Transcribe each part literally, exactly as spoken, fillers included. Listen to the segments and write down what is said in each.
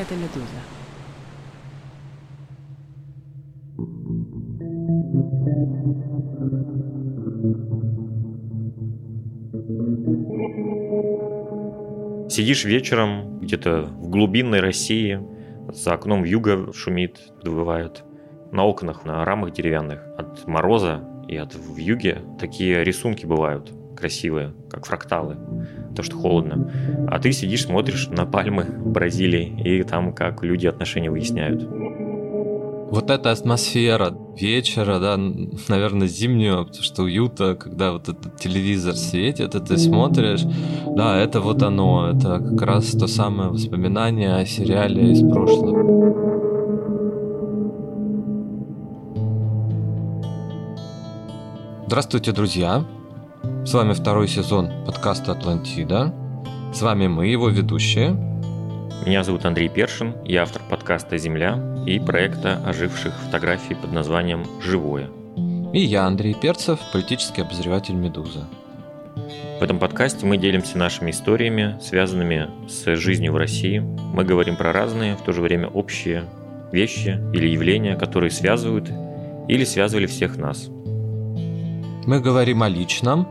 это «Медуза». Сидишь вечером где-то в глубинной России, за окном вьюга шумит, бывает. На окнах, на рамах деревянных от мороза и от вьюги такие рисунки бывают красивые, как фракталы, то, что холодно. А ты сидишь, смотришь на пальмы в Бразилии и там, как люди отношения выясняют. Вот эта атмосфера вечера, да, наверное, зимнего, потому что уюта, когда вот этот телевизор светит, и ты смотришь, да, это вот оно, это как раз то самое воспоминание о сериале из прошлого. Здравствуйте, друзья! С вами второй сезон подкаста «Атлантида». С вами мы, его ведущие. Меня зовут Андрей Першин, я автор подкаста «Земля» и проекта оживших фотографий под названием «Живое». И я, Андрей Перцев, политический обозреватель «Медузы». В этом подкасте мы делимся нашими историями, связанными с жизнью в России. Мы говорим про разные, в то же время общие вещи или явления, которые связывают или связывали всех нас. Мы говорим о личном,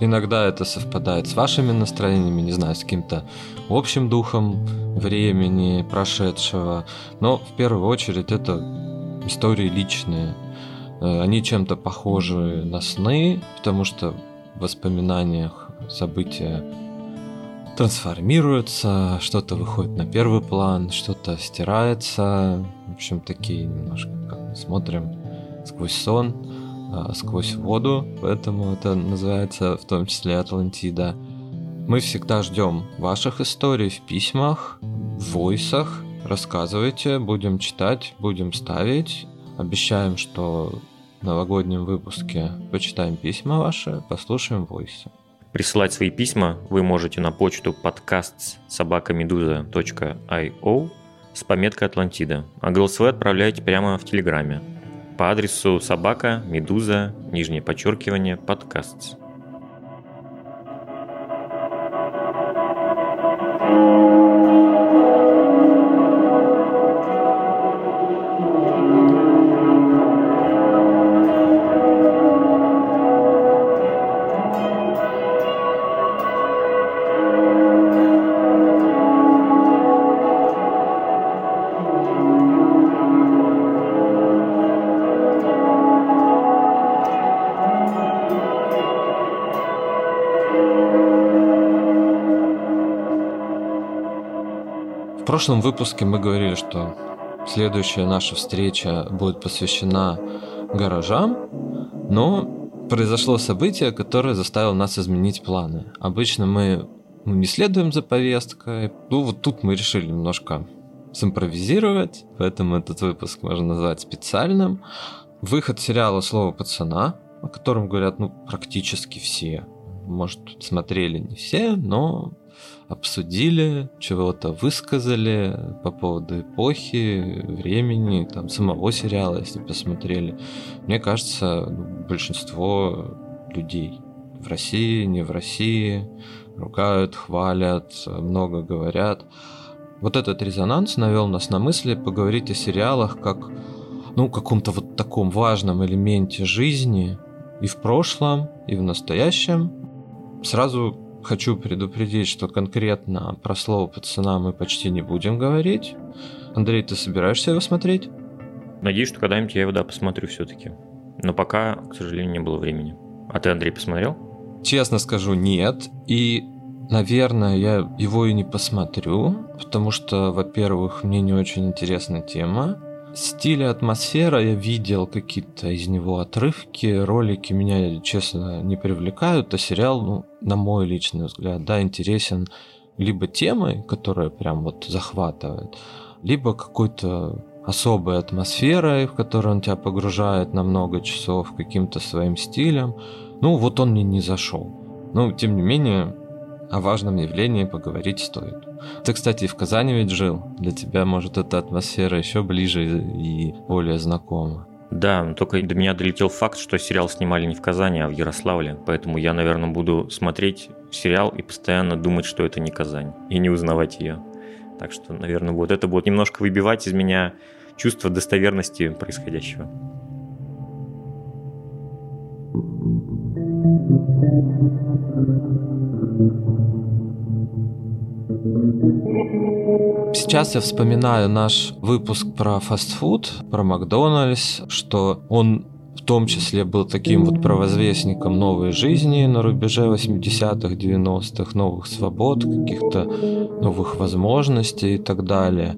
иногда это совпадает с вашими настроениями, не знаю, с каким-то общим духом времени прошедшего, но в первую очередь это истории личные, они чем-то похожи на сны, потому что в воспоминаниях события трансформируются, что-то выходит на первый план, что-то стирается, в общем, такие немножко, как мы смотрим сквозь сон, сквозь воду, поэтому это называется в том числе «Атлантида». Мы всегда ждем ваших историй в письмах, в войсах. Рассказывайте, будем читать, будем ставить. Обещаем, что в новогоднем выпуске почитаем письма ваши, послушаем войсы. Присылать свои письма вы можете на почту подкаст собака медуза точка ай о с пометкой «Атлантида». А голосовые отправляйте прямо в Телеграме по адресу собака, медуза, нижнее подчеркивание, подкаст. В прошлом выпуске мы говорили, что следующая наша встреча будет посвящена гаражам, но произошло событие, которое заставило нас изменить планы. Обычно мы не следуем за повесткой, ну вот тут мы решили немножко симпровизировать, поэтому этот выпуск можно назвать специальным. Выход сериала «Слово пацана», о котором говорят ну практически все. Может, смотрели не все, но обсудили, чего-то высказали по поводу эпохи, времени, там, самого сериала, если посмотрели. Мне кажется, большинство людей в России, не в России, ругают, хвалят, много говорят. Вот этот резонанс навел нас на мысли поговорить о сериалах как, ну, каком-то вот таком важном элементе жизни и в прошлом, и в настоящем. Сразу хочу предупредить, что конкретно про «Слово пацана» мы почти не будем говорить. Андрей, ты собираешься его смотреть? Надеюсь, что когда-нибудь я его, да, посмотрю все-таки. Но пока, к сожалению, не было времени. А ты, Андрей, посмотрел? Честно скажу, нет. И, наверное, я его и не посмотрю, потому что, во-первых, мне не очень интересна тема. Стиль и атмосфера, я видел какие-то из него отрывки, ролики меня, честно, не привлекают, а сериал, ну, на мой личный взгляд, да, интересен либо темой, которая прям вот захватывает, либо какой-то особой атмосферой, в которую он тебя погружает на много часов, каким-то своим стилем. Ну, вот он мне не зашел. Но, тем не менее, о важном явлении поговорить стоит. Ты, кстати, в Казани ведь жил. Для тебя, может, эта атмосфера еще ближе и более знакома. Да, но только до меня долетел факт, что сериал снимали не в Казани, а в Ярославле. Поэтому я, наверное, буду смотреть сериал и постоянно думать, что это не Казань. И не узнавать ее. Так что, наверное, вот это будет немножко выбивать из меня чувство достоверности происходящего. Сейчас я вспоминаю наш выпуск про фастфуд, про Макдональдс, что он в том числе был таким вот провозвестником новой жизни на рубеже восьмидесятых, девяностых, новых свобод, каких-то новых возможностей и так далее.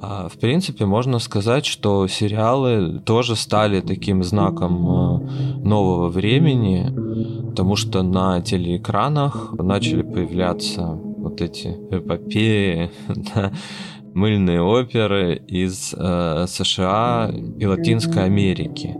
В принципе, можно сказать, что сериалы тоже стали таким знаком нового времени, потому что на телеэкранах начали появляться вот эти эпопеи, да, мыльные оперы из э, США и Латинской Америки.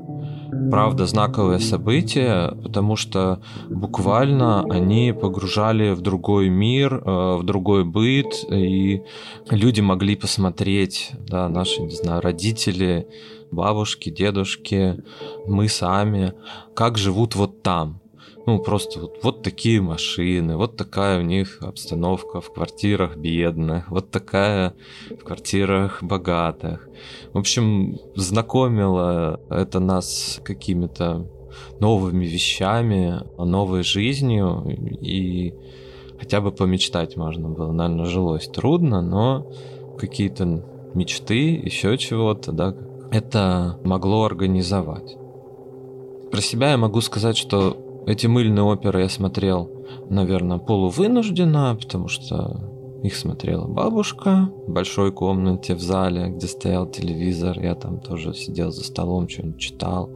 Правда, знаковое событие, потому что буквально они погружали в другой мир, э, в другой быт, и люди могли посмотреть, да, наши, не знаю, родители, бабушки, дедушки, мы сами, как живут вот там. Ну, просто вот, вот такие машины, вот такая у них обстановка в квартирах бедных, вот такая в квартирах богатых. В общем, знакомило это нас с какими-то новыми вещами, новой жизнью, и хотя бы помечтать можно было. Наверное, жилось трудно, но какие-то мечты, еще чего-то, да, это могло организовать. Про себя я могу сказать, что эти мыльные оперы я смотрел, наверное, полувынужденно, потому что их смотрела бабушка в большой комнате в зале, где стоял телевизор. Я там тоже сидел за столом, что-нибудь читал.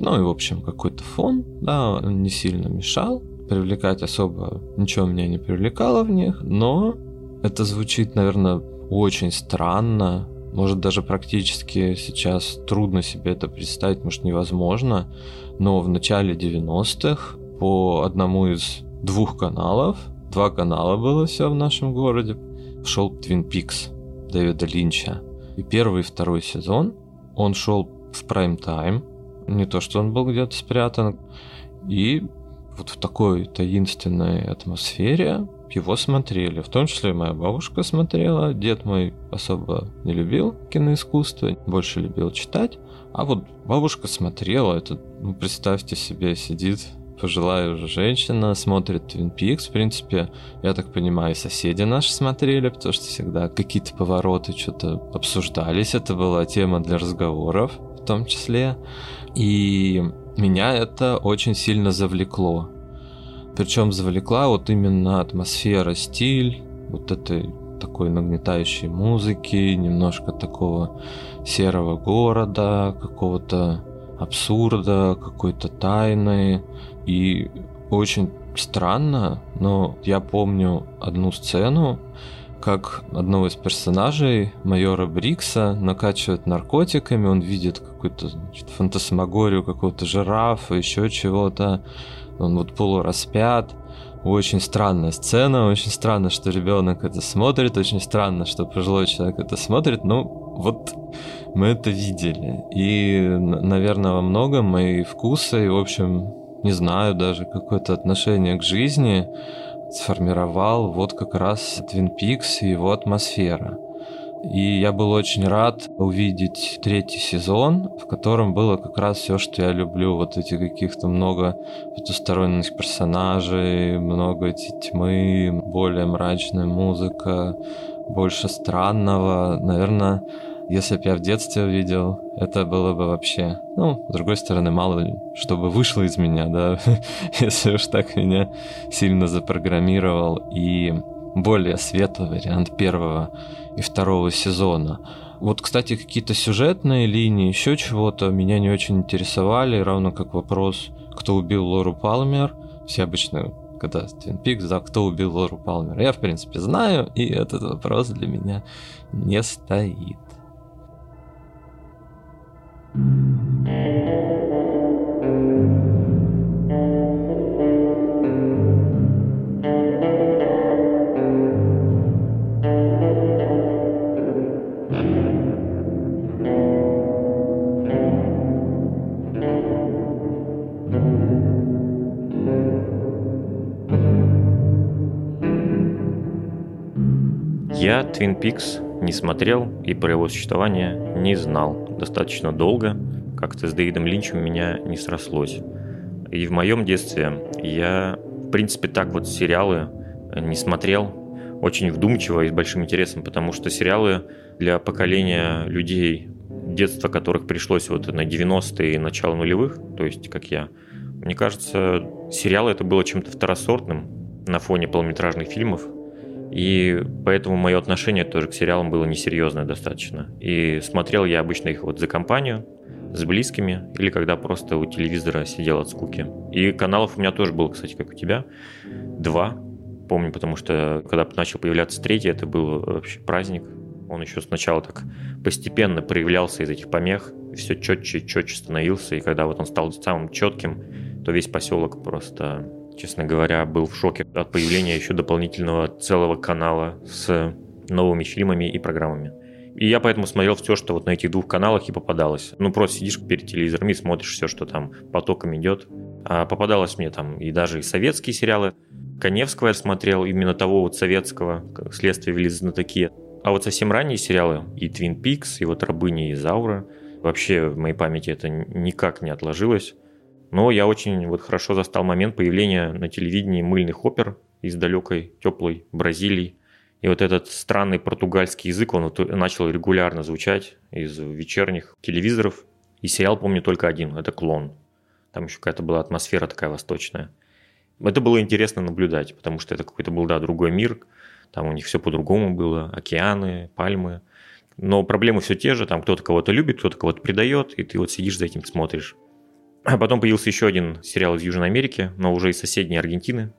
Ну и, в общем, какой-то фон, да, он не сильно мешал. Привлекать особо ничего меня не привлекало в них, но это звучит, наверное, очень странно. Может, даже практически сейчас трудно себе это представить, может, невозможно, но в начале девяностых по одному из двух каналов, два канала было все в нашем городе, шел Twin Peaks Дэвида Линча. И первый и второй сезон он шел в прайм-тайм, не то что он был где-то спрятан, и вот в такой таинственной атмосфере его смотрели. В том числе и моя бабушка смотрела. Дед мой особо не любил киноискусство, больше любил читать. А вот бабушка смотрела. Это, ну, представьте себе, сидит пожилая уже женщина, смотрит Twin Peaks. В принципе, я так понимаю, соседи наши смотрели, потому что всегда какие-то повороты что-то обсуждались. Это была тема для разговоров в том числе. И меня это очень сильно завлекло. Причем завлекла вот именно атмосфера, стиль вот этой такой нагнетающей музыки, немножко такого серого города, какого-то абсурда, какой-то тайны. И очень странно, но я помню одну сцену, как одного из персонажей, майора Брикса, накачивают наркотиками, он видит какую-то фантасмагорию, какого-то жирафа, еще чего-то. Он вот полураспят. Очень странная сцена, очень странно, что ребенок это смотрит, очень странно, что пожилой человек это смотрит, но вот мы это видели. И, наверное, во многом мои вкусы, и, в общем, не знаю, даже какое-то отношение к жизни сформировал вот как раз Twin Peaks и его атмосфера. И я был очень рад увидеть третий сезон, в котором было как раз все, что я люблю. Вот эти каких-то много потусторонних персонажей, много тьмы, более мрачная музыка, больше странного. Наверное, если бы я в детстве увидел, это было бы вообще... Ну, с другой стороны, мало ли, что бы вышло из меня, да, если уж так меня сильно запрограммировал. И более светлый вариант первого и второго сезона. Вот, кстати, какие-то сюжетные линии, еще чего-то меня не очень интересовали, равно как вопрос, кто убил Лору Палмер. Все обычно, когда Twin Peaks, да, кто убил Лору Палмер. Я, в принципе, знаю, и этот вопрос для меня не стоит. Я Twin Peaks не смотрел и про его существование не знал достаточно долго, как-то с Дэвидом Линчем меня не срослось. И в моем детстве я, в принципе, так вот сериалы не смотрел очень вдумчиво и с большим интересом, потому что сериалы для поколения людей, детство которых пришлось вот на девяностые и начало нулевых, то есть как я, мне кажется, сериалы это было чем-то второсортным на фоне полнометражных фильмов, и поэтому мое отношение тоже к сериалам было несерьезное достаточно. И смотрел я обычно их вот за компанию, с близкими, или когда просто у телевизора сидел от скуки. И каналов у меня тоже было, кстати, как у тебя, два. Помню, потому что когда начал появляться третий, это был вообще праздник. Он еще сначала так постепенно проявлялся из этих помех, все четче и четче становился. И когда вот он стал самым четким, то весь поселок просто, честно говоря, был в шоке от появления еще дополнительного целого канала с новыми фильмами и программами. И я поэтому смотрел все, что вот на этих двух каналах и попадалось. Ну, просто сидишь перед телевизором и смотришь все, что там потоками идет. А попадалось мне там и даже и советские сериалы. Коневского я смотрел, именно того вот советского, как «Следствие вели знатоки». А вот совсем ранние сериалы, и «Твин Пикс», и вот «Рабыня Изаура», вообще в моей памяти это никак не отложилось. Но я очень вот хорошо застал момент появления на телевидении мыльных опер из далекой теплой Бразилии. И вот этот странный португальский язык, он вот начал регулярно звучать из вечерних телевизоров. И сериал помню только один – это «Клон». Там еще какая-то была атмосфера такая восточная. Это было интересно наблюдать, потому что это какой-то был, да, другой мир, там у них все по-другому было, океаны, пальмы, но проблемы все те же, там кто-то кого-то любит, кто-то кого-то предает, и ты вот сидишь за этим смотришь. А потом появился еще один сериал из Южной Америки, но уже из соседней Аргентины,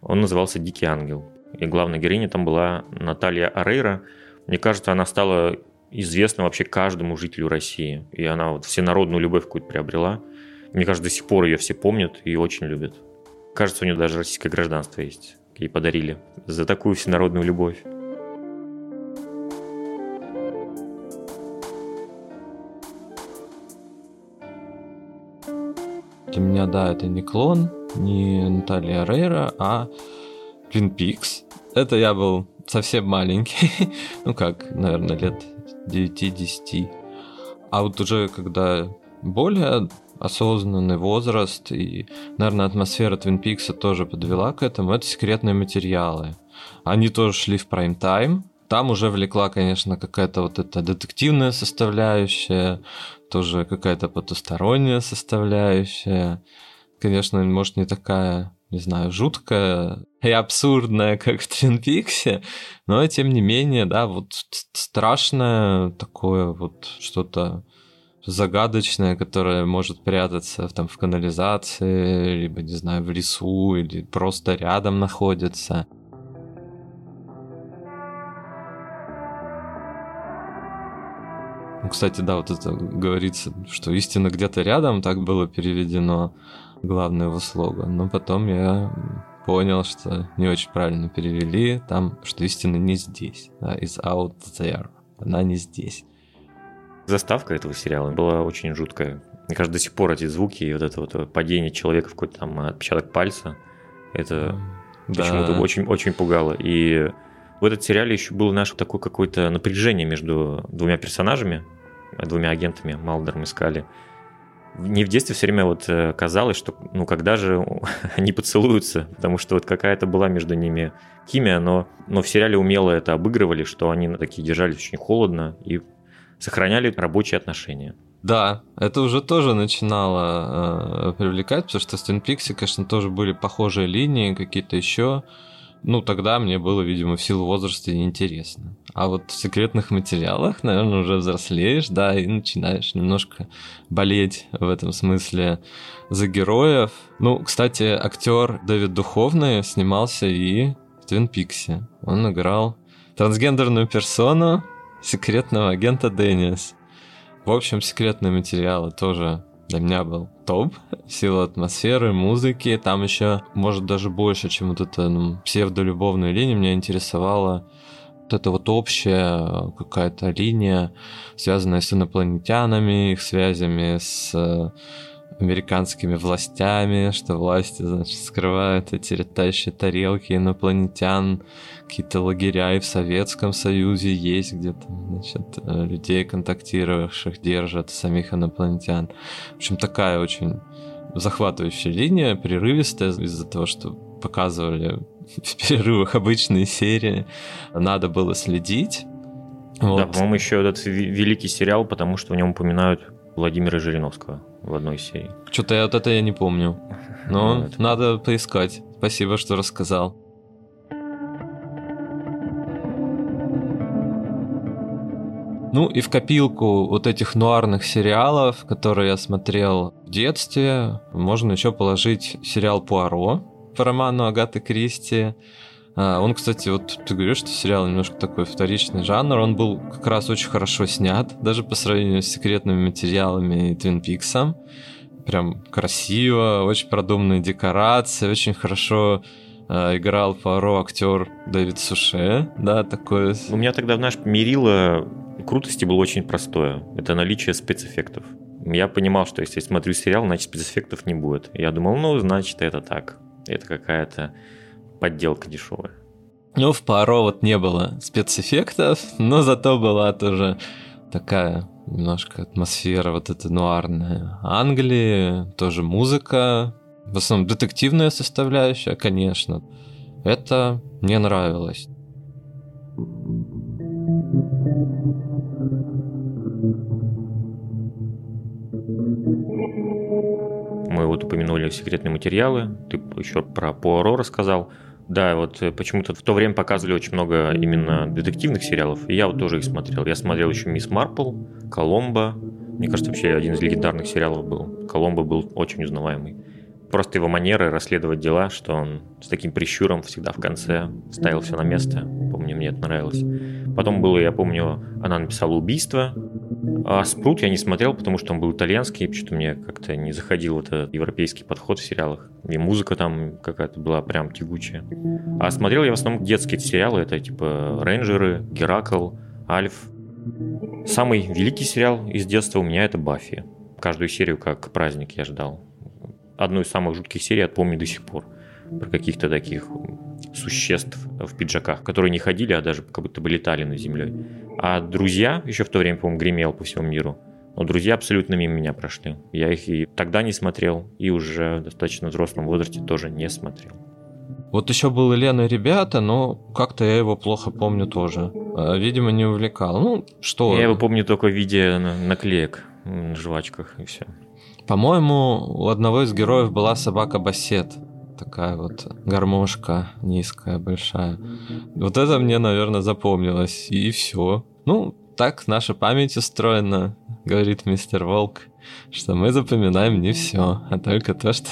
он назывался «Дикий ангел», и главной героиней там была Наталья Орейро, мне кажется, она стала известна вообще каждому жителю России, и она вот всенародную любовь какую-то приобрела, мне кажется, до сих пор ее все помнят и очень любят. Кажется, у нее даже российское гражданство есть. Ей подарили за такую всенародную любовь. Для меня, да, это не «Клон», не Наталья Орейро, а «Твин Пикс». Это я был совсем маленький. Ну как, наверное, лет девять-десять. А вот уже когда более... осознанный возраст, и, наверное, атмосфера Twin Peaks тоже подвела к этому, это «Секретные материалы». Они тоже шли в прайм-тайм, там уже влекла, конечно, какая-то вот эта детективная составляющая, тоже какая-то потусторонняя составляющая, конечно, может, не такая, не знаю, жуткая и абсурдная, как в Twin Peaks, но, тем не менее, да, вот страшное такое вот что-то загадочное, которое может прятаться там в канализации, либо, не знаю, в лесу, или просто рядом находится. Ну, кстати, да, вот это говорится, что истина где-то рядом, так было переведено главное его слоган, но потом я понял, что не очень правильно перевели, там, что истина не здесь, да, is out there, она не здесь. Заставка этого сериала была очень жуткая. Мне кажется, до сих пор эти звуки и вот это вот падение человека в какой-то там отпечаток пальца, это да. Почему-то очень-очень пугало. И в этот сериале еще было наше такое какое-то напряжение между двумя персонажами, двумя агентами, Малдером и Скали. Мне в детстве все время вот казалось, что ну когда же они поцелуются, потому что вот какая-то была между ними химия, но, но в сериале умело это обыгрывали, что они такие держались очень холодно и сохраняли рабочие отношения. Да, это уже тоже начинало э, привлекать, потому что в Twin Peaks, конечно, тоже были похожие линии, какие-то еще. Ну, тогда мне было, видимо, в силу возраста неинтересно. А вот в «Секретных материалах», наверное, уже взрослеешь, да, и начинаешь немножко болеть в этом смысле за героев. Ну, кстати, актер Дэвид Духовный снимался и в Twin Peaks. Он играл трансгендерную персону, секретного агента Дэниз. В общем, «Секретные материалы» тоже для меня был топ. В силу атмосферы, музыки. Там еще, может, даже больше, чем вот эта ну, псевдолюбовная линия. Меня интересовала вот эта вот общая какая-то линия, связанная с инопланетянами, их связями с американскими властями, что власти, значит, скрывают эти летающие тарелки инопланетян, какие-то лагеря и в Советском Союзе есть, где-то, значит, людей, контактировавших, держат самих инопланетян. В общем, такая очень захватывающая линия, прерывистая из-за того, что показывали в перерывах обычные серии. Надо было следить. Вот. Да, по-моему, еще этот великий сериал, потому что в нем упоминают Владимира Жириновского в одной серии. Что-то я вот это я не помню. Но надо поискать. Спасибо, что рассказал. Ну и в копилку вот этих нуарных сериалов, которые я смотрел в детстве, можно еще положить сериал «Пуаро» по роману Агаты Кристи. Он, кстати, вот ты говоришь, что сериал немножко такой вторичный жанр, он был как раз очень хорошо снят, даже по сравнению с «Секретными материалами» и «Твин Пиксом». Прям красиво, очень продуманные декорации, очень хорошо э, играл Пуаро актер Дэвид Суше, да, такой... У меня тогда, знаешь, мерило крутости было очень простое, это наличие спецэффектов. Я понимал, что если я смотрю сериал, значит спецэффектов не будет. Я думал, ну, значит, это так, это какая-то... подделка дешевая. Ну, в Пуаро вот не было спецэффектов, но зато была тоже такая немножко атмосфера вот эта нуарная Англии, тоже музыка, в основном детективная составляющая, конечно. Это мне нравилось. Мы вот упомянули «Секретные материалы», ты еще про Пуаро рассказал. Да, вот почему-то в то время показывали очень много именно детективных сериалов, и я вот тоже их смотрел. Я смотрел еще «Мисс Марпл», «Коломбо». Мне кажется, вообще один из легендарных сериалов был. «Коломбо» был очень узнаваемый. Просто его манера расследовать дела, что он с таким прищуром всегда в конце ставил все на место. Помню, мне это нравилось. Потом было, я помню, она написала «Убийство». А «Спрут» я не смотрел, потому что он был итальянский, что-то мне как-то не заходил этот европейский подход в сериалах. И музыка там какая-то была прям тягучая. А смотрел я в основном детские сериалы, это типа «Рейнджеры», «Геракл», «Альф». Самый великий сериал из детства у меня это «Баффи». Каждую серию как праздник я ждал. Одну из самых жутких серий я помню до сих пор. Про каких-то таких существ в пиджаках, которые не ходили, а даже как будто бы летали над землей. А «Друзья» еще в то время, по-моему, гремел по всему миру. Но «Друзья» абсолютно мимо меня прошли. Я их и тогда не смотрел, и уже в достаточно взрослом возрасте тоже не смотрел. Вот еще был «Лена и ребята», но как-то я его плохо помню тоже. Видимо, не увлекал. Ну, что... Я его помню только в виде наклеек на жвачках, и все. По-моему, у одного из героев была собака Бассет. Такая вот гармошка низкая, большая. Вот это мне, наверное, запомнилось. И все. Ну, так наша память устроена, говорит мистер Волк, что мы запоминаем не все, а только то, что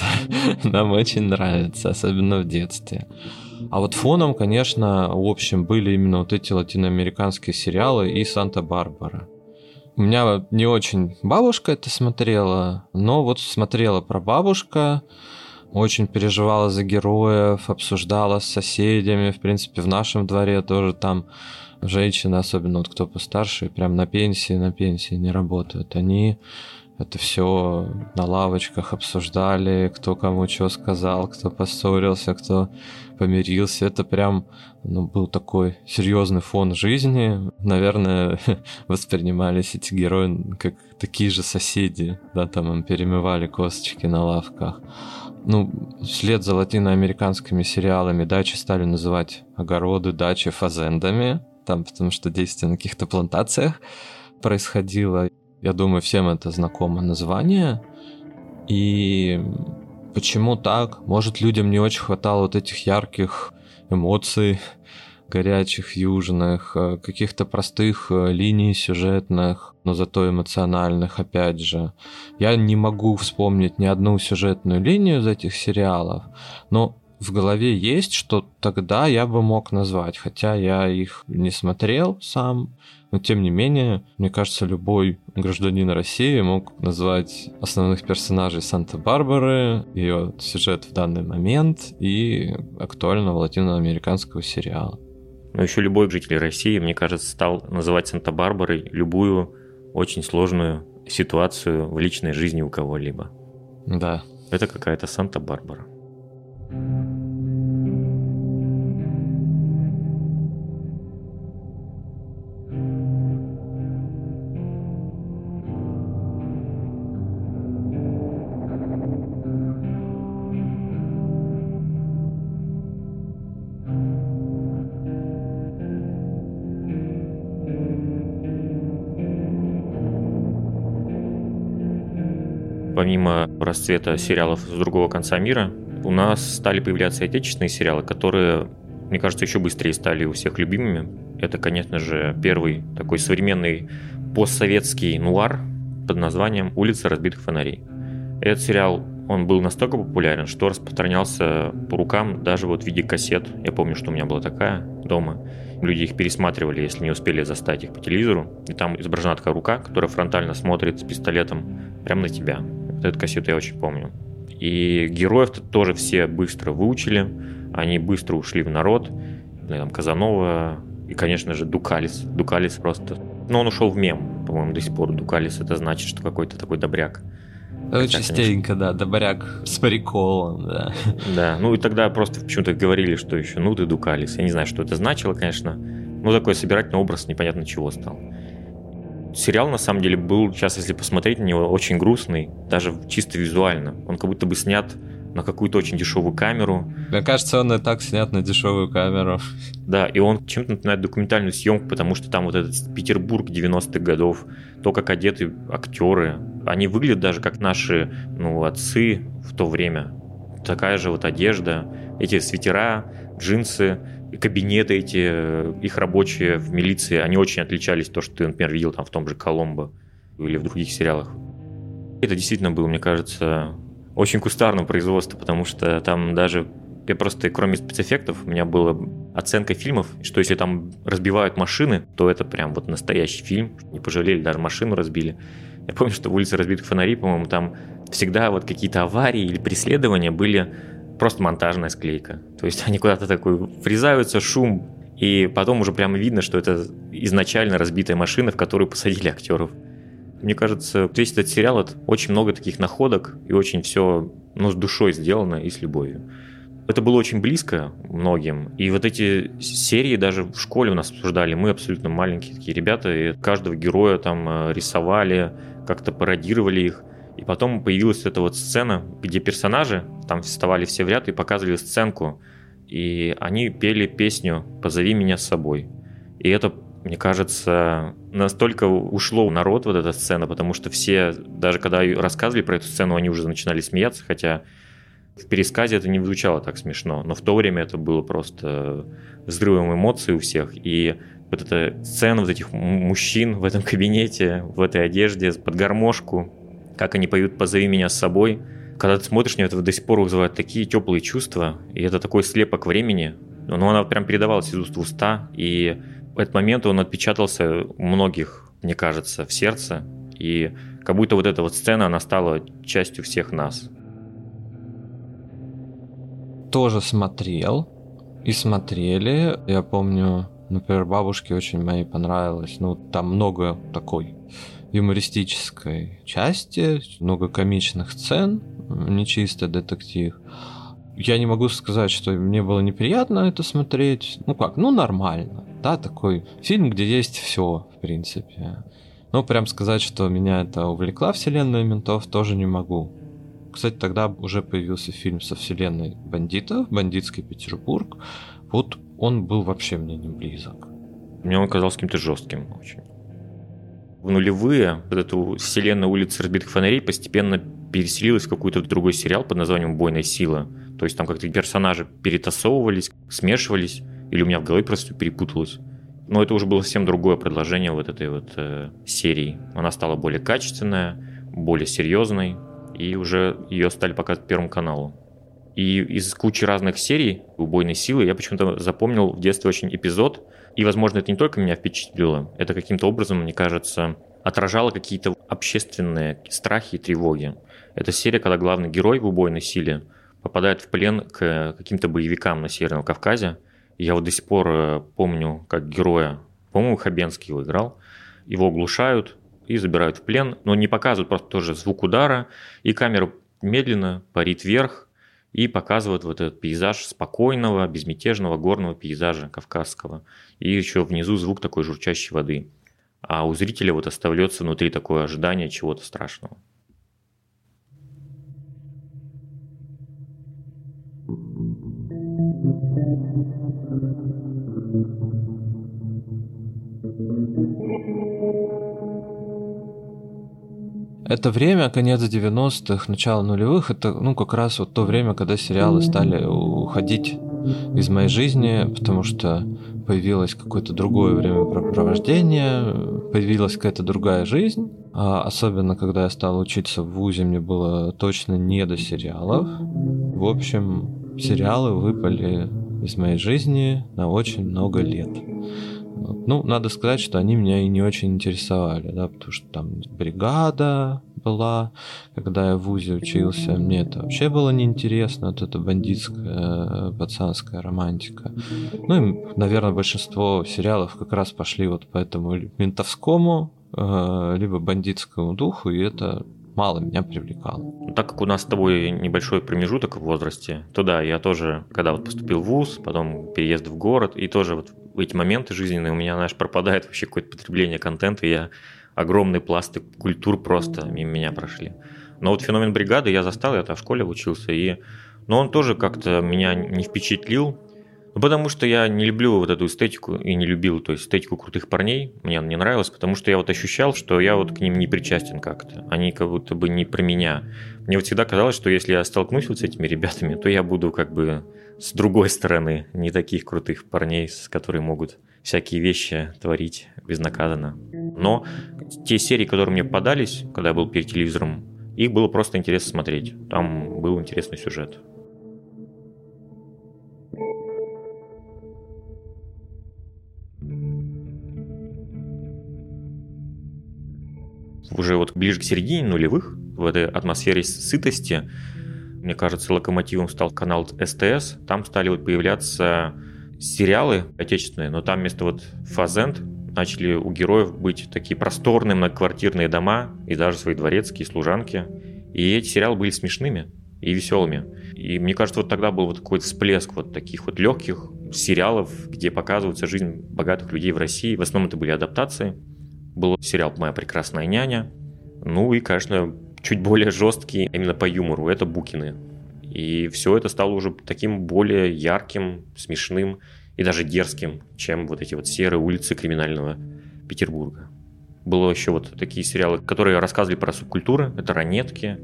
нам очень нравится, особенно в детстве. А вот фоном, конечно, в общем, были именно вот эти латиноамериканские сериалы и «Санта-Барбара». У меня не очень бабушка это смотрела, но вот смотрела прабабушка, очень переживала за героев, обсуждала с соседями, в принципе, в нашем дворе тоже там женщины, особенно вот кто постарше, прям на пенсии, на пенсии не работают. Они это все на лавочках обсуждали, кто кому что сказал, кто поссорился, кто помирился. Это прям, ну, был такой серьезный фон жизни. Наверное, воспринимались эти герои как такие же соседи, да, там им перемывали косточки на лавках. Ну, вслед за латиноамериканскими сериалами дачи стали называть огороды, дачи фазендами, там, потому что действие на каких-то плантациях происходило. Я думаю, всем это знакомо название. И почему так? Может, людям не очень хватало вот этих ярких эмоций, горячих, южных, каких-то простых линий сюжетных, но зато эмоциональных, опять же. Я не могу вспомнить ни одну сюжетную линию из этих сериалов, но в голове есть, что тогда я бы мог назвать, хотя я их не смотрел сам, но тем не менее, мне кажется, любой гражданин России мог назвать основных персонажей «Санта-Барбары», ее сюжет в данный момент и актуального латиноамериканского сериала. Но еще любой житель России, мне кажется, стал называть «Санта-Барбарой» любую очень сложную ситуацию в личной жизни у кого-либо. Да. Это какая-то Санта-Барбара. Помимо расцвета сериалов с другого конца мира, у нас стали появляться отечественные сериалы, которые, мне кажется, еще быстрее стали у всех любимыми. Это, конечно же, первый такой современный постсоветский нуар под названием «Улица разбитых фонарей». Этот сериал, он был настолько популярен, что распространялся по рукам даже вот в виде кассет. Я помню, что у меня была такая дома. Люди их пересматривали, если не успели застать их по телевизору. И там изображена такая рука, которая фронтально смотрит с пистолетом прямо на тебя. Вот эту кассету я очень помню. И героев-то тоже все быстро выучили. Они быстро ушли в народ. Там Казанова и, конечно же, Дукалис. Дукалис просто... Но он ушел в мем, по-моему, до сих пор. Дукалис — это значит, что какой-то такой добряк. Хотя, частенько, конечно, да, добряк с приколом, да. Да, ну и тогда просто почему-то говорили, что еще, ну ты Дукалис. Я не знаю, что это значило, конечно. Ну такой собирательный образ непонятно чего стал. Сериал, на самом деле, был, сейчас если посмотреть на него, очень грустный, даже чисто визуально. Он как будто бы снят на какую-то очень дешевую камеру. Мне кажется, он и так снят на дешевую камеру. Да, и он чем-то напоминает документальную съемку, потому что там вот этот Петербург девяностых годов, то, как одеты актеры, они выглядят даже как наши, ну, отцы в то время. Такая же вот одежда, эти свитера, джинсы, кабинеты эти, их рабочие в милиции, они очень отличались от того, что ты, например, видел там в том же «Коломбо» или в других сериалах. Это действительно было, мне кажется, очень кустарное производство, потому что там даже... Я просто, кроме спецэффектов, у меня была оценка фильмов, что если там разбивают машины, то это прям вот настоящий фильм. Не пожалели, даже машину разбили. Я помню, что в «Улице разбитых фонарей», по-моему, там всегда вот какие-то аварии или преследования были просто монтажная склейка. То есть они куда-то такой врезаются, шум, и потом уже прямо видно, что это изначально разбитая машина, в которую посадили актеров. Мне кажется, весь этот сериал — это очень много таких находок, и очень все, ну, с душой сделано и с любовью. Это было очень близко многим, и вот эти серии даже в школе у нас обсуждали. Мы абсолютно маленькие такие ребята, и каждого героя там рисовали, как-то пародировали их. И потом появилась эта вот сцена, где персонажи там вставали все в ряд и показывали сценку, и они пели песню «Позови меня с собой». И это, мне кажется, настолько ушло в народ вот эта сцена, потому что все, даже когда рассказывали про эту сцену, они уже начинали смеяться, хотя... В пересказе это не звучало так смешно, но в то время это было просто взрывом эмоций у всех. И вот эта сцена вот этих мужчин в этом кабинете, в этой одежде, под гармошку, как они поют «Позови меня с собой». Когда ты смотришь на это, до сих пор вызывают такие теплые чувства, и это такой слепок времени. Но она прям передавалась из уст в уста, и в этот момент он отпечатался у многих, мне кажется, в сердце. И как будто вот эта вот сцена, она стала частью всех нас. Тоже смотрел и смотрели. Я помню, например, бабушке очень моей понравилось. Ну, там много такой юмористической части, много комичных сцен, не чисто детектив. Я не могу сказать, что мне было неприятно это смотреть. Ну как, ну нормально. Да, такой фильм, где есть все, в принципе. Но прям сказать, что меня это увлекла вселенная ментов, тоже не могу. Кстати, тогда уже появился фильм со вселенной бандитов, «Бандитский Петербург». Вот он был вообще мне не близок. Мне он казался каким-то жестким очень. В нулевые вот эта вселенная «Улицы разбитых фонарей» постепенно переселилась в какой-то другой сериал под названием «Убойная сила». То есть там как-то персонажи перетасовывались, смешивались, или у меня в голове просто перепуталось. Но это уже было совсем другое продолжение вот этой вот э, серии. Она стала более качественная, более серьезной. И уже ее стали показывать Первому каналу. И из кучи разных серий «Убойной силы» я почему-то запомнил в детстве очень эпизод. И, возможно, это не только меня впечатлило, это каким-то образом, мне кажется, отражало какие-то общественные страхи и тревоги. Это серия, когда главный герой в «Убойной силе» попадает в плен к каким-то боевикам на Северном Кавказе. И я вот до сих пор помню, как героя, по-моему, Хабенский его играл, его оглушают и забирают в плен, но не показывают, просто тоже звук удара, и камера медленно парит вверх и показывает вот этот пейзаж спокойного, безмятежного горного пейзажа кавказского. И еще внизу звук такой журчащей воды. А у зрителя вот остается внутри такое ожидание чего-то страшного. Это время, конец девяностых, начало нулевых, это ну как раз вот то время, когда сериалы стали уходить из моей жизни, потому что появилось какое-то другое времяпрепровождение, появилась какая-то другая жизнь. А особенно, когда я стал учиться в вузе, мне было точно не до сериалов. В общем, сериалы выпали из моей жизни на очень много лет. Ну, надо сказать, что они меня и не очень интересовали, да, потому что там бригада была, когда я в вузе учился, мне это вообще было неинтересно, вот эта бандитская, пацанская романтика. Ну, и, наверное, большинство сериалов как раз пошли вот по этому ментовскому, либо бандитскому духу, и это мало меня привлекало. Так как у нас с тобой небольшой промежуток в возрасте, то да, я тоже, когда вот поступил в вуз, потом переезд в город, и тоже вот эти моменты жизненные, у меня, знаешь, пропадает вообще какое-то потребление контента, и я огромные пласты культур просто мимо меня прошли. Но вот феномен бригады я застал, я там в школе учился, и... но он тоже как-то меня не впечатлил, потому что я не люблю вот эту эстетику и не любил, то есть эстетику крутых парней, мне она не нравилась, потому что я вот ощущал, что я вот к ним не причастен как-то, они как будто бы не про меня. Мне вот всегда казалось, что если я столкнусь вот с этими ребятами, то я буду как бы с другой стороны, не таких крутых парней, с которыми могут всякие вещи творить безнаказанно. Но те серии, которые мне попадались, когда я был перед телевизором, их было просто интересно смотреть. Там был интересный сюжет. Уже вот ближе к середине нулевых, в этой атмосфере сытости, мне кажется, локомотивом стал канал СТС. Там стали вот появляться сериалы отечественные, но там вместо вот фазенд начали у героев быть такие просторные многоквартирные дома и даже свои дворецкие, служанки. И эти сериалы были смешными и веселыми. И мне кажется, вот тогда был вот какой-то всплеск вот таких вот легких сериалов, где показывается жизнь богатых людей в России. В основном это были адаптации. Был сериал «Моя прекрасная няня». Ну и, конечно, чуть более жесткие именно по юмору, это Букины. И все это стало уже таким более ярким, смешным и даже дерзким, чем вот эти вот серые улицы криминального Петербурга. Было еще вот такие сериалы, которые рассказывали про субкультуры, это «Ранетки»,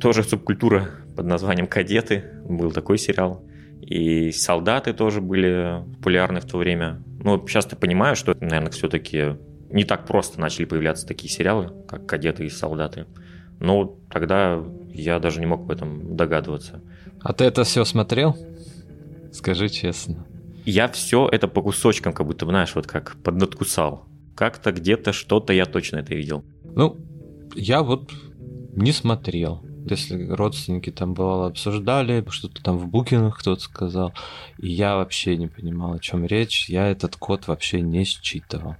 тоже субкультура под названием «Кадеты», был такой сериал. И «Солдаты» тоже были популярны в то время. Но сейчас ты понимаешь, что, наверное, все-таки не так просто начали появляться такие сериалы, как «Кадеты» и «Солдаты». Ну, тогда я даже не мог об этом догадываться. А ты это все смотрел? Скажи честно. Я все это по кусочкам, как будто, знаешь, вот как поднадкусал. Как-то где-то что-то я точно это видел. Ну, я вот не смотрел. Если родственники там, бывало, обсуждали, что-то там в букинах кто-то сказал, и я вообще не понимал, о чем речь. Я этот код вообще не считывал.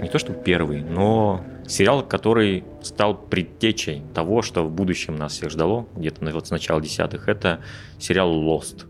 Не то чтобы первый, но сериал, который стал предтечей того, что в будущем нас всех ждало, где-то вот с начала десятых, это сериал «Лост».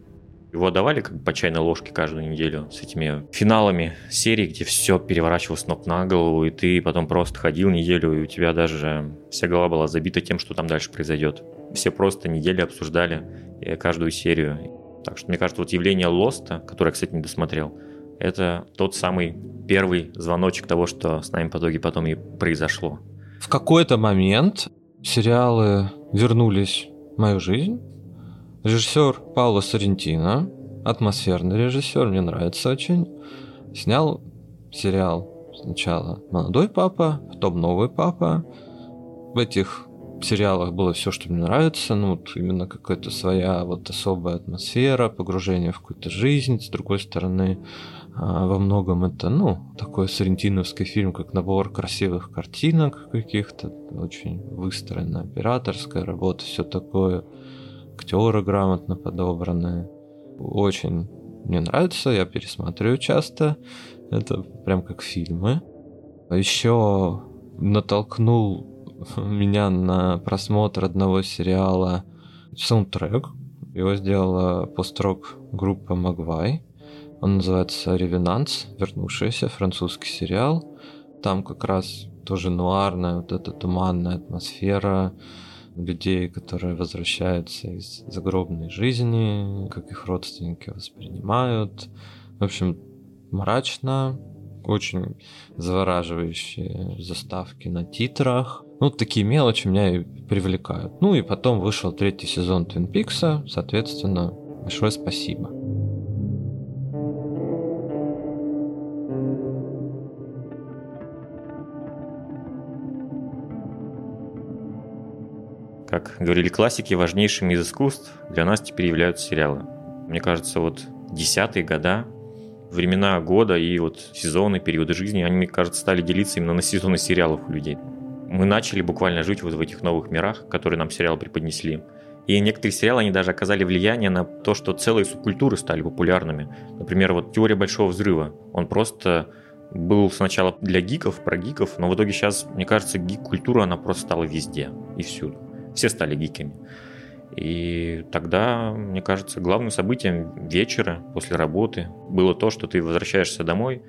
Его давали как бы по чайной ложке каждую неделю с этими финалами серий, где все переворачивалось с ног на голову, и ты потом просто ходил неделю, и у тебя даже вся голова была забита тем, что там дальше произойдет. Все просто недели обсуждали каждую серию. Так что, мне кажется, вот явление «Лоста», которое я, кстати, не досмотрел, это тот самый первый звоночек того, что с нами в итоге потом и произошло. В какой-то момент сериалы вернулись в мою жизнь. Режиссер Пауло Соррентино, атмосферный режиссер, мне нравится очень, снял сериал сначала «Молодой папа», потом «Новый папа». В этих сериалах было все, что мне нравится, ну вот именно какая-то своя вот особая атмосфера, погружение в какую-то жизнь, с другой стороны, во многом это, ну, такой соррентиновский фильм, как набор красивых картинок каких-то, очень выстроена операторская работа, все такое. актеры грамотно подобраны. Очень мне нравится, я пересматриваю часто. Это прям как фильмы. Еще натолкнул меня на просмотр одного сериала саундтрек. Его сделала пост-рок группа Магвай. Он называется «Ревенанс», вернувшийся французский сериал. Там как раз тоже нуарная, вот эта туманная атмосфера людей, которые возвращаются из загробной жизни, как их родственники воспринимают. В общем, мрачно, очень завораживающие заставки на титрах. Ну, такие мелочи меня и привлекают. Ну, и потом вышел третий сезон «Твин Пикса», соответственно, большое спасибо. Как говорили классики, важнейшими из искусств для нас теперь являются сериалы. Мне кажется, вот десятые года, времена года и вот сезоны, периоды жизни, они, мне кажется, стали делиться именно на сезоны сериалов у людей. Мы начали буквально жить вот в этих новых мирах, которые нам сериалы преподнесли. И некоторые сериалы, они даже оказали влияние на то, что целые субкультуры стали популярными. Например, вот «Теория большого взрыва». Он просто был сначала для гиков, про гиков, но в итоге сейчас, мне кажется, гик-культура, она просто стала везде и всюду. Все стали гиками. И тогда, мне кажется, главным событием вечера после работы было то, что ты возвращаешься домой,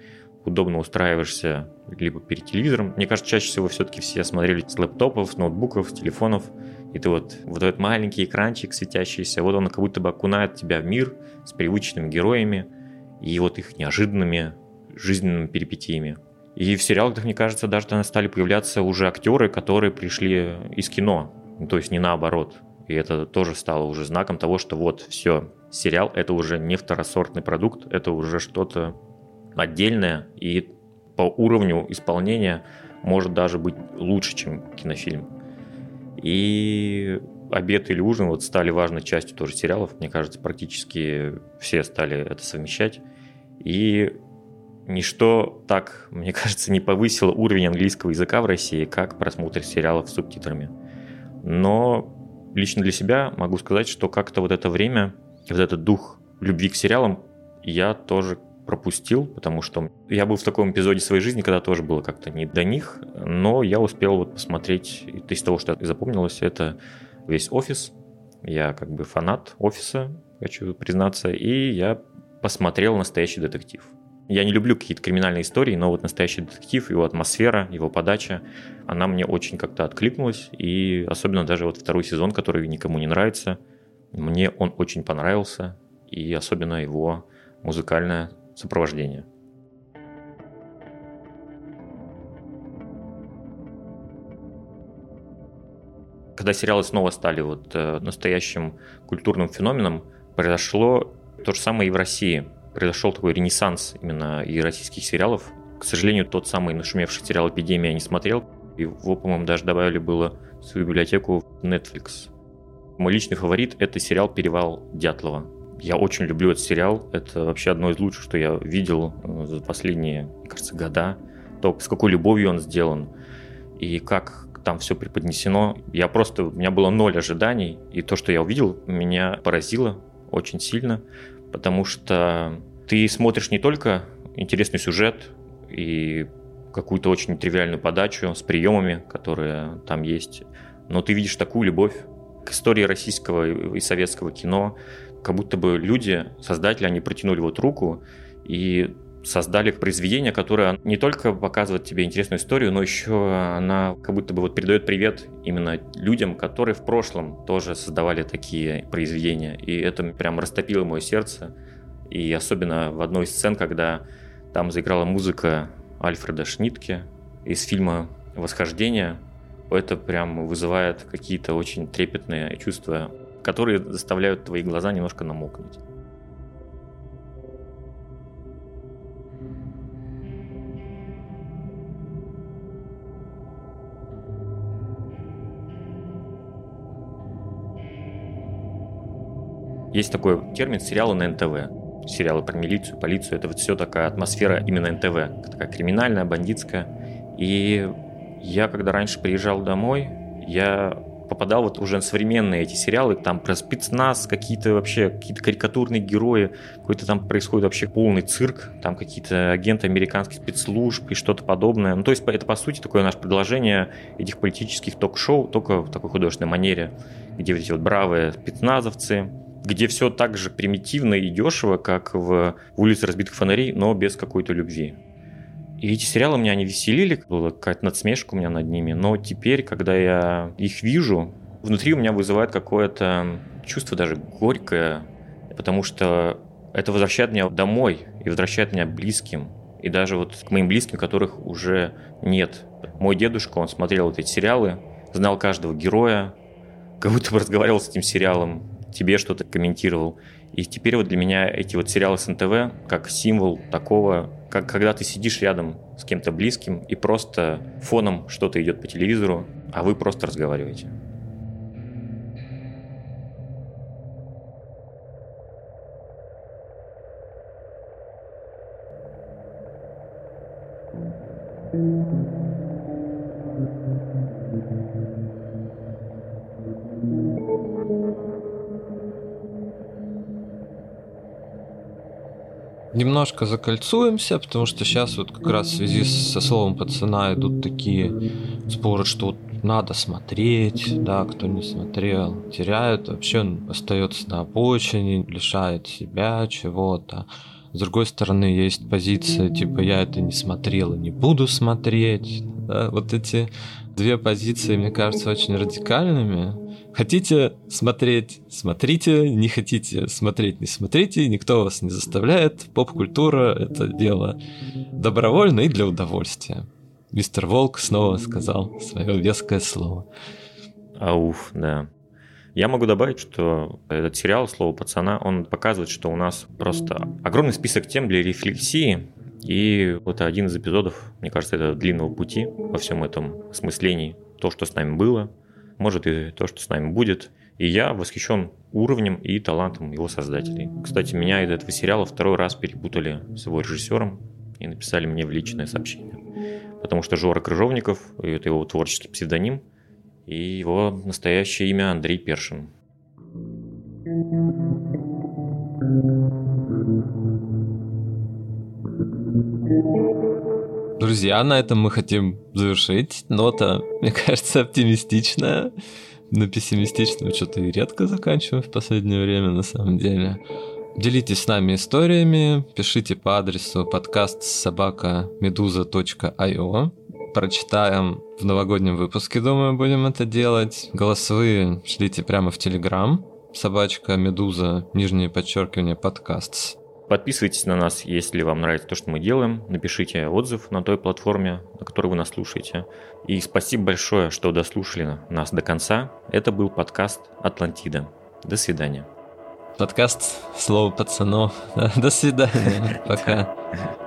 удобно устраиваешься либо перед телевизором. Мне кажется, чаще всего все-таки все смотрели с лэптопов, с ноутбуков, с телефонов. И ты вот, вот этот маленький экранчик светящийся, вот он как будто бы окунает тебя в мир с привычными героями и вот их неожиданными жизненными перипетиями. И в сериалах, мне кажется, даже стали появляться уже актеры, которые пришли из кино. То есть не наоборот. И это тоже стало уже знаком того, что вот все, сериал это уже не второсортный продукт, это уже что-то отдельное и по уровню исполнения может даже быть лучше, чем кинофильм. И обед или ужин вот стали важной частью тоже сериалов. Мне кажется, практически все стали это совмещать. И ничто так, мне кажется, не повысило уровень английского языка в России, как просмотр сериалов с субтитрами. Но лично для себя могу сказать, что как-то вот это время, вот этот дух любви к сериалам я тоже пропустил, потому что я был в таком эпизоде своей жизни, когда тоже было как-то не до них, но я успел вот посмотреть, из того, что запомнилось, это весь «Офис». Я как бы фанат «Офиса», хочу признаться, и я посмотрел «Настоящий детектив». Я не люблю какие-то криминальные истории, но вот «Настоящий детектив», его атмосфера, его подача, она мне очень как-то откликнулась. И особенно даже вот второй сезон, который никому не нравится, мне он очень понравился. И особенно его музыкальное сопровождение. Когда сериалы снова стали вот настоящим культурным феноменом, произошло то же самое и в России. Произошел такой ренессанс именно и российских сериалов. К сожалению, тот самый нашумевший сериал «Эпидемия» я не смотрел. Его, по-моему, даже добавили было в свою библиотеку Netflix. Мой личный фаворит – это сериал «Перевал Дятлова». Я очень люблю этот сериал. Это вообще одно из лучших, что я видел за последние, мне кажется, года. То, с какой любовью он сделан и как там все преподнесено. Я просто... У меня было ноль ожиданий. И то, что я увидел, меня поразило очень сильно. Потому что ты смотришь не только интересный сюжет и какую-то очень тривиальную подачу с приемами, которые там есть, но ты видишь такую любовь к истории российского и советского кино, как будто бы люди, создатели, они протянули вот руку и создали произведение, которое не только показывает тебе интересную историю, но еще она как будто бы вот передает привет именно людям, которые в прошлом тоже создавали такие произведения. И это прям растопило мое сердце. И особенно в одной из сцен, когда там заиграла музыка Альфреда Шнитке из фильма «Восхождение», это прям вызывает какие-то очень трепетные чувства, которые заставляют твои глаза немножко намокнуть. Есть такой термин «сериалы на эн тэ вэ». Сериалы про милицию, полицию. Это вот все такая атмосфера именно эн тэ вэ. Такая криминальная, бандитская. И я, когда раньше приезжал домой, я попадал вот уже современные эти сериалы, там про спецназ, какие-то вообще какие-то карикатурные герои, какой-то там происходит вообще полный цирк, там какие-то агенты американских спецслужб и что-то подобное. Ну, то есть это, по сути, такое наше продолжение этих политических ток-шоу, только в такой художественной манере, где вот эти вот бравые спецназовцы, где все так же примитивно и дешево, как в «Улице разбитых фонарей», но без какой-то любви. И эти сериалы меня не веселили, была какая-то надсмешка у меня над ними, но теперь, когда я их вижу, внутри у меня вызывает какое-то чувство даже горькое, потому что это возвращает меня домой и возвращает меня близким, и даже вот к моим близким, которых уже нет. Мой дедушка, он смотрел вот эти сериалы, знал каждого героя, как будто бы разговаривал с этим сериалом, тебе что-то комментировал. И теперь вот для меня эти вот сериалы с эн тэ вэ как символ такого, как когда ты сидишь рядом с кем-то близким и просто фоном что-то идет по телевизору, а вы просто разговариваете. Немножко закольцуемся, потому что сейчас вот как раз в связи со словом пацана идут такие споры, что вот надо смотреть, да, кто не смотрел, теряет, вообще он остается на обочине, лишает себя чего-то. С другой стороны, есть позиция, типа, я это не смотрел и не буду смотреть. Да, вот эти две позиции, мне кажется, очень радикальными. Хотите смотреть – смотрите, не хотите смотреть – не смотрите, никто вас не заставляет, поп-культура – это дело добровольно и для удовольствия. Мистер Волк снова сказал свое веское слово. Ауф, да. Я могу добавить, что этот сериал «Слово пацана», он показывает, что у нас просто огромный список тем для рефлексии, и вот один из эпизодов, мне кажется, это длинного пути во всем этом осмыслении, то, что с нами было, может, и то, что с нами будет. И я восхищен уровнем и талантом его создателей. Кстати, меня из этого сериала второй раз перепутали с его режиссером и написали мне в личное сообщение. Потому что Жора Крыжовников, это его творческий псевдоним, и его настоящее имя Андрей Першин. Друзья, на этом мы хотим завершить. Нота, мне кажется, оптимистичная. На пессимистичном что-то и редко заканчиваем в последнее время, на самом деле. Делитесь с нами историями, пишите по адресу подкаст собака медуза точка ай о. Прочитаем в новогоднем выпуске, думаю, будем это делать. Голосовые шлите прямо в Телеграм. Собачка Медуза, нижнее подчеркивание, подкаст. Подписывайтесь на нас, если вам нравится то, что мы делаем. Напишите отзыв на той платформе, на которой вы нас слушаете. И спасибо большое, что дослушали нас до конца. Это был подкаст «Атлантида». До свидания. Подкаст «Слово пацанов». До свидания. Пока.